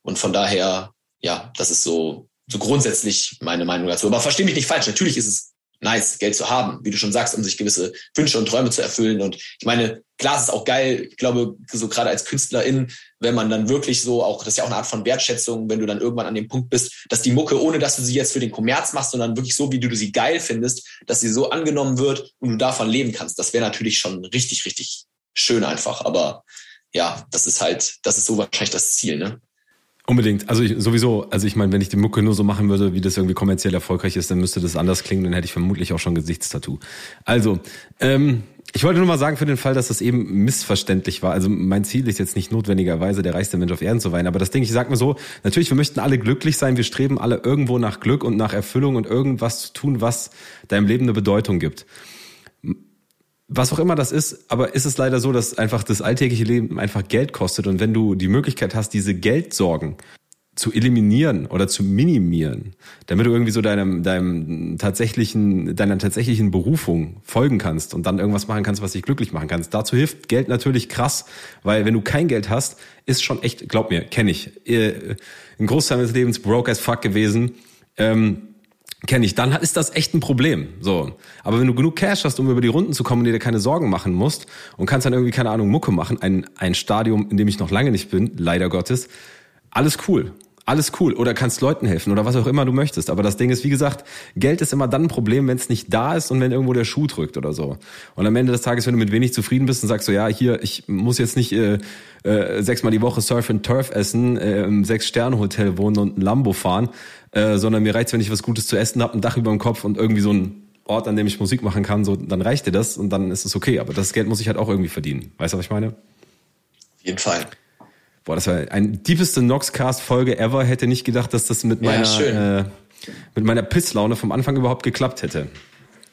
Und von daher, ja, das ist so grundsätzlich meine Meinung dazu. Aber versteh mich nicht falsch, natürlich ist es nice, Geld zu haben, wie du schon sagst, um sich gewisse Wünsche und Träume zu erfüllen. Und ich meine, klar, es ist auch geil, ich glaube, so gerade als KünstlerIn, wenn man dann wirklich so auch, das ist ja auch eine Art von Wertschätzung, wenn du dann irgendwann an dem Punkt bist, dass die Mucke, ohne dass du sie jetzt für den Kommerz machst, sondern wirklich so, wie du sie geil findest, dass sie so angenommen wird und du davon leben kannst. Das wäre natürlich schon richtig, richtig schön einfach. Aber ja, das ist so wahrscheinlich das Ziel, ne? Unbedingt. Also ich meine, wenn ich die Mucke nur so machen würde, wie das irgendwie kommerziell erfolgreich ist, dann müsste das anders klingen, dann hätte ich vermutlich auch schon Gesichtstattoo. Also, ich wollte nur mal sagen, für den Fall, dass das eben missverständlich war, also mein Ziel ist jetzt nicht notwendigerweise, der reichste Mensch auf Erden zu sein, aber das Ding, ich sag mal so, natürlich, wir möchten alle glücklich sein, wir streben alle irgendwo nach Glück und nach Erfüllung und irgendwas zu tun, was deinem Leben eine Bedeutung gibt. Was auch immer das ist, aber ist es leider so, dass einfach das alltägliche Leben einfach Geld kostet. Und wenn du die Möglichkeit hast, diese Geldsorgen zu eliminieren oder zu minimieren, damit du irgendwie so deiner tatsächlichen Berufung folgen kannst und dann irgendwas machen kannst, was dich glücklich machen kannst. Dazu hilft Geld natürlich krass, weil wenn du kein Geld hast, ist schon echt, glaub mir, kenne ich, ein Großteil des Lebens broke as fuck gewesen, kenne ich, dann ist das echt ein Problem. So. Aber wenn du genug Cash hast, um über die Runden zu kommen und dir keine Sorgen machen musst und kannst dann irgendwie, keine Ahnung, Mucke machen, ein Stadium, in dem ich noch lange nicht bin, leider Gottes, alles cool. alles cool. Oder kannst Leuten helfen oder was auch immer du möchtest. Aber das Ding ist, wie gesagt, Geld ist immer dann ein Problem, wenn es nicht da ist und wenn irgendwo der Schuh drückt oder so. Und am Ende des Tages, wenn du mit wenig zufrieden bist und sagst so, ja, hier, ich muss jetzt nicht 6-mal die Woche Surf and Turf essen, im 6-Sterne-Hotel wohnen und ein Lambo fahren, sondern mir reicht's, wenn ich was Gutes zu essen habe, ein Dach über dem Kopf und irgendwie so ein Ort, an dem ich Musik machen kann, so, dann reicht dir das und dann ist es okay. Aber das Geld muss ich halt auch irgendwie verdienen. Weißt du, was ich meine? Auf jeden Fall. Boah, das war eine tiefste Noxcast-Folge ever. Hätte nicht gedacht, dass das mit meiner Pisslaune vom Anfang überhaupt geklappt hätte.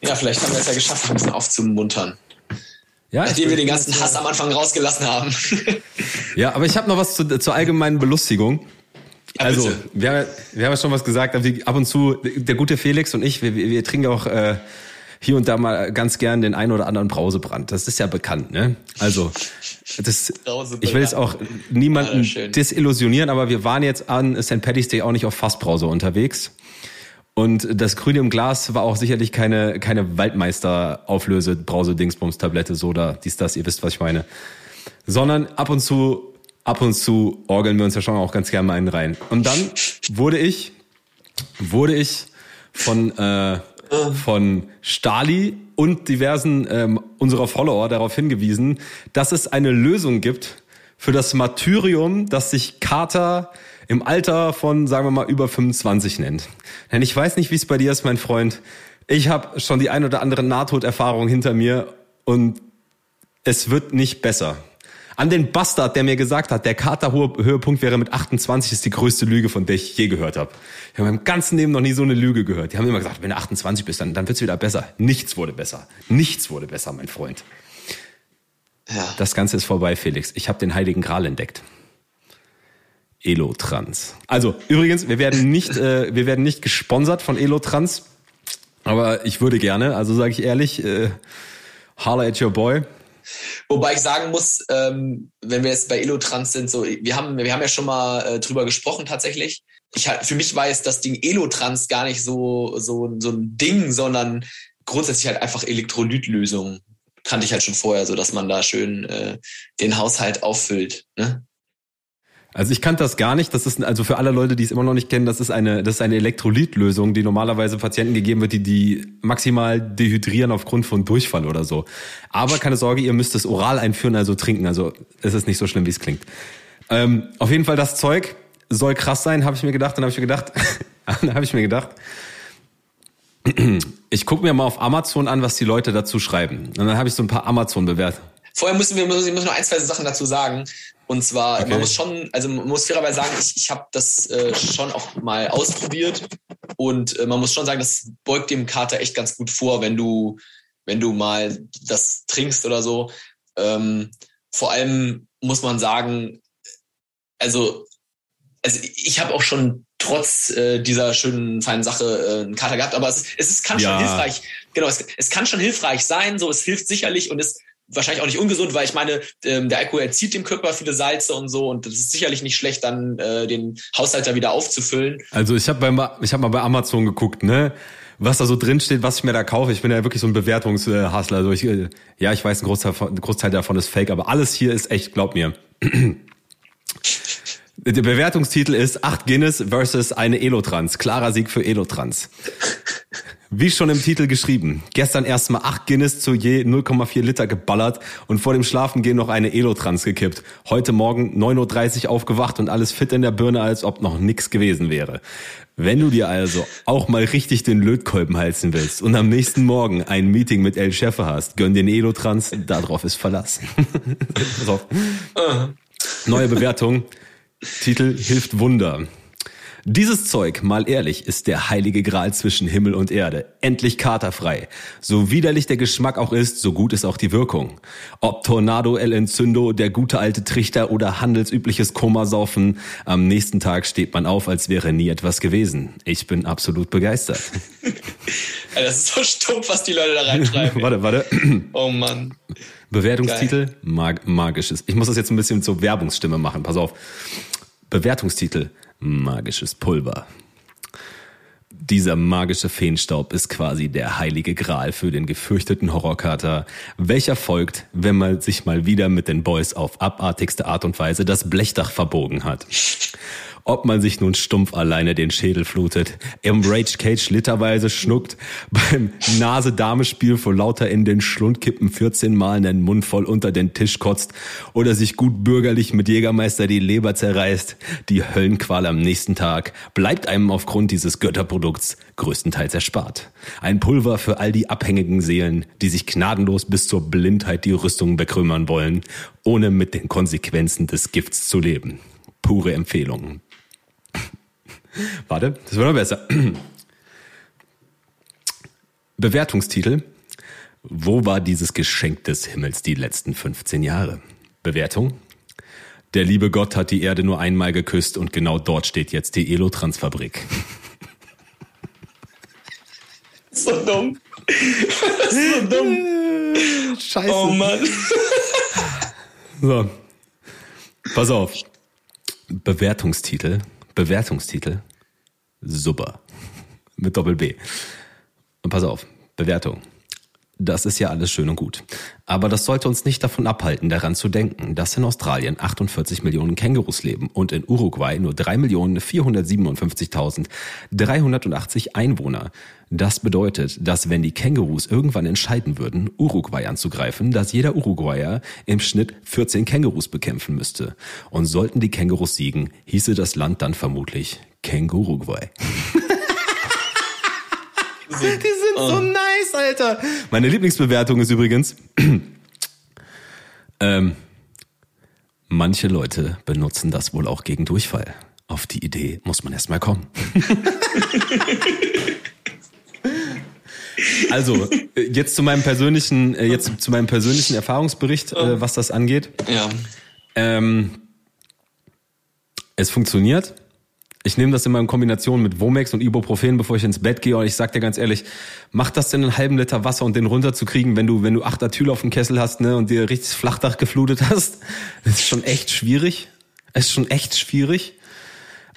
Ja, vielleicht haben wir es ja geschafft, ein bisschen aufzumuntern. Ja, nachdem wir den ganzen Hass am Anfang rausgelassen haben. Ja, aber ich habe noch was zur allgemeinen Belustigung. Ja, also, wir haben ja schon was gesagt, ab und zu, der gute Felix und ich, wir trinken auch hier und da mal ganz gern den einen oder anderen Brausebrand. Das ist ja bekannt, ne? Also, ich will jetzt auch niemanden desillusionieren, aber wir waren jetzt an St. Paddy's Day auch nicht auf Fassbrause unterwegs. Und das Grüne im Glas war auch sicherlich keine Waldmeister-Auflöse-Brause-Dingsbums-Tablette, Soda, dies, das, ihr wisst, was ich meine. Sondern ab und zu orgeln wir uns ja schon auch ganz gerne mal einen rein. Und dann wurde ich von Stali und diversen unserer Follower darauf hingewiesen, dass es eine Lösung gibt für das Martyrium, das sich Kater im Alter von, sagen wir mal, über 25 nennt. Denn ich weiß nicht, wie es bei dir ist, mein Freund. Ich habe schon die ein oder andere Nahtoderfahrung hinter mir und es wird nicht besser. An den Bastard, der mir gesagt hat, der Kater-Höhepunkt wäre mit 28, ist die größte Lüge, von der ich je gehört habe. Ich habe meinem ganzen Leben noch nie so eine Lüge gehört. Die haben immer gesagt, wenn du 28 bist, dann wird's wieder besser. Nichts wurde besser. Nichts wurde besser, mein Freund. Ja. Das Ganze ist vorbei, Felix. Ich habe den Heiligen Gral entdeckt. Elotrans. Also, übrigens, wir werden nicht gesponsert von Elotrans, aber ich würde gerne, also sage ich ehrlich, holla at your boy. Wobei ich sagen muss, wenn wir jetzt bei Elotrans sind, so, wir haben ja schon mal drüber gesprochen tatsächlich. Für mich war jetzt das Ding Elotrans gar nicht so ein Ding, sondern grundsätzlich halt einfach Elektrolytlösungen. Kannte ich halt schon vorher, so dass man da schön den Haushalt auffüllt, ne? Also ich kannte das gar nicht. Das ist, also für alle Leute, die es immer noch nicht kennen, das ist eine Elektrolytlösung, die normalerweise Patienten gegeben wird, die maximal dehydrieren aufgrund von Durchfall oder so. Aber keine Sorge, ihr müsst es oral einführen, also trinken. Also es ist nicht so schlimm, wie es klingt. Auf jeden Fall, das Zeug soll krass sein, habe ich mir gedacht. Dann habe ich mir gedacht, ich gucke mir mal auf Amazon an, was die Leute dazu schreiben. Und dann habe ich so ein paar Amazon-Bewertungen. Vorher müssen wir noch ein, zwei Sachen dazu sagen. Und zwar, okay. Man muss fairerweise sagen, ich habe das schon auch mal ausprobiert und man muss schon sagen, das beugt dem Kater echt ganz gut vor, wenn du mal das trinkst oder so. Vor allem muss man sagen, also ich habe auch schon trotz dieser schönen, feinen Sache einen Kater gehabt, aber es kann schon hilfreich sein, so, es hilft sicherlich und es wahrscheinlich auch nicht ungesund, weil ich meine, der Alkohol entzieht dem Körper viele Salze und so und das ist sicherlich nicht schlecht, dann den Haushalt da wieder aufzufüllen. Also ich hab mal bei Amazon geguckt, ne, was da so drin steht, was ich mir da kaufe. Ich bin ja wirklich so ein Bewertungshassler. Also ich weiß, ein Großteil davon ist Fake, aber alles hier ist echt, glaub mir. Der Bewertungstitel ist 8 Guinness versus eine Elotrans. Klarer Sieg für Elotrans. Wie schon im Titel geschrieben, gestern erstmal 8 Guinness zu je 0,4 Liter geballert und vor dem Schlafengehen noch eine Elotrans gekippt. Heute Morgen 9:30 Uhr aufgewacht und alles fit in der Birne, als ob noch nix gewesen wäre. Wenn du dir also auch mal richtig den Lötkolben heizen willst und am nächsten Morgen ein Meeting mit El Chefe hast, gönn den Elotrans, darauf ist Verlass. So. Neue Bewertung, Titel hilft Wunder. Dieses Zeug, mal ehrlich, ist der heilige Gral zwischen Himmel und Erde. Endlich katerfrei. So widerlich der Geschmack auch ist, so gut ist auch die Wirkung. Ob Tornado El Entzündo, der gute alte Trichter oder handelsübliches Komasaufen, am nächsten Tag steht man auf, als wäre nie etwas gewesen. Ich bin absolut begeistert. Das ist so stumpf, was die Leute da reinschreiben. Warte. Oh Mann. Bewertungstitel, magisches. Ich muss das jetzt ein bisschen zur Werbungsstimme machen, pass auf. Bewertungstitel. Magisches Pulver. Dieser magische Feenstaub ist quasi der heilige Gral für den gefürchteten Horrorkater, welcher folgt, wenn man sich mal wieder mit den Boys auf abartigste Art und Weise das Blechdach verbogen hat. ob man sich nun stumpf alleine den Schädel flutet, im Rage Cage literweise schnuckt, beim Nase-Dame-Spiel vor lauter in den Schlund kippen 14 Mal einen Mund voll unter den Tisch kotzt oder sich gut bürgerlich mit Jägermeister die Leber zerreißt. Die Höllenqual am nächsten Tag bleibt einem aufgrund dieses Götterprodukts größtenteils erspart. Ein Pulver für all die abhängigen Seelen, die sich gnadenlos bis zur Blindheit die Rüstung bekrümmern wollen, ohne mit den Konsequenzen des Gifts zu leben. Pure Empfehlung. Warte, das wird noch besser. Bewertungstitel. Wo war dieses Geschenk des Himmels die letzten 15 Jahre? Bewertung. Der liebe Gott hat die Erde nur einmal geküsst und genau dort steht jetzt die Elotrans-Fabrik. So dumm. So dumm. Scheiße. Oh Mann. So. Pass auf. Bewertungstitel. Super. Mit Doppel-B. Und pass auf. Bewertung. Das ist ja alles schön und gut. Aber das sollte uns nicht davon abhalten, daran zu denken, dass in Australien 48 Millionen Kängurus leben und in Uruguay nur 3.457.380 Einwohner. Das bedeutet, dass wenn die Kängurus irgendwann entscheiden würden, Uruguay anzugreifen, dass jeder Uruguayer im Schnitt 14 Kängurus bekämpfen müsste. Und sollten die Kängurus siegen, hieße das Land dann vermutlich Känguruguay. Die sind so nice, Alter. Meine Lieblingsbewertung ist übrigens, manche Leute benutzen das wohl auch gegen Durchfall. Auf die Idee muss man erstmal kommen. Also, jetzt zu meinem persönlichen Erfahrungsbericht, was das angeht. Ja. Es funktioniert. Ich nehme das immer in Kombination mit Vomex und Ibuprofen, bevor ich ins Bett gehe. Und ich sag dir ganz ehrlich, mach das denn einen halben Liter Wasser und den runterzukriegen, wenn du 8 Atyl auf dem Kessel hast, ne, und dir richtig das Flachdach geflutet hast. Das ist schon echt schwierig.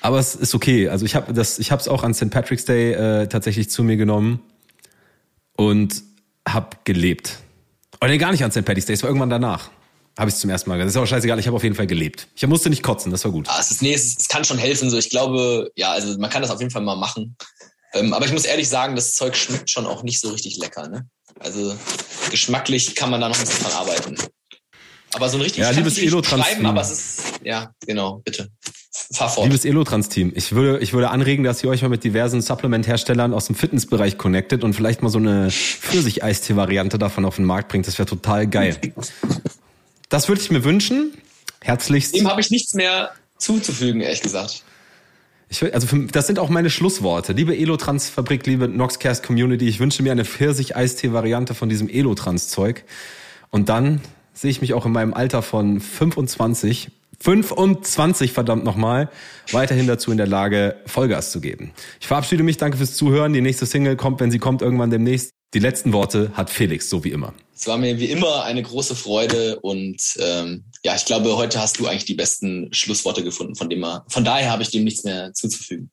Aber es ist okay. Also ich hab's auch an St. Patrick's Day tatsächlich zu mir genommen und hab gelebt. Oder nee, gar nicht an St. Patrick's Day, es war irgendwann danach. Habe ich zum ersten Mal. Das ist auch scheißegal, ich habe auf jeden Fall gelebt. Ich musste nicht kotzen, das war gut. Ja, es kann schon helfen. So. Ich glaube, ja, also man kann das auf jeden Fall mal machen. Aber ich muss ehrlich sagen, das Zeug schmeckt schon auch nicht so richtig lecker. Ne? Also geschmacklich kann man da noch ein bisschen dran arbeiten. Aber so ein richtig... Ja, liebes Elotrans-Team. Aber es ist... Ja, genau, bitte. Fahr fort. Liebes Elotrans-Team, ich würde anregen, dass ihr euch mal mit diversen Supplement-Herstellern aus dem Fitnessbereich connectet und vielleicht mal so eine Pfirsich-Eistee-Variante davon auf den Markt bringt. Das wäre total geil. Das würde ich mir wünschen. Herzlichst. Dem habe ich nichts mehr zuzufügen, ehrlich gesagt. Das sind auch meine Schlussworte. Liebe Elotrans-Fabrik, liebe Noxcast-Community, ich wünsche mir eine Pfirsich-Eistee-Variante von diesem Elotrans-Zeug. Und dann sehe ich mich auch in meinem Alter von 25, verdammt nochmal, weiterhin dazu in der Lage, Vollgas zu geben. Ich verabschiede mich, danke fürs Zuhören. Die nächste Single kommt, wenn sie kommt, irgendwann demnächst. Die letzten Worte hat Felix, so wie immer. Es war mir wie immer eine große Freude und ja, ich glaube, heute hast du eigentlich die besten Schlussworte gefunden, von daher habe ich dem nichts mehr zuzufügen.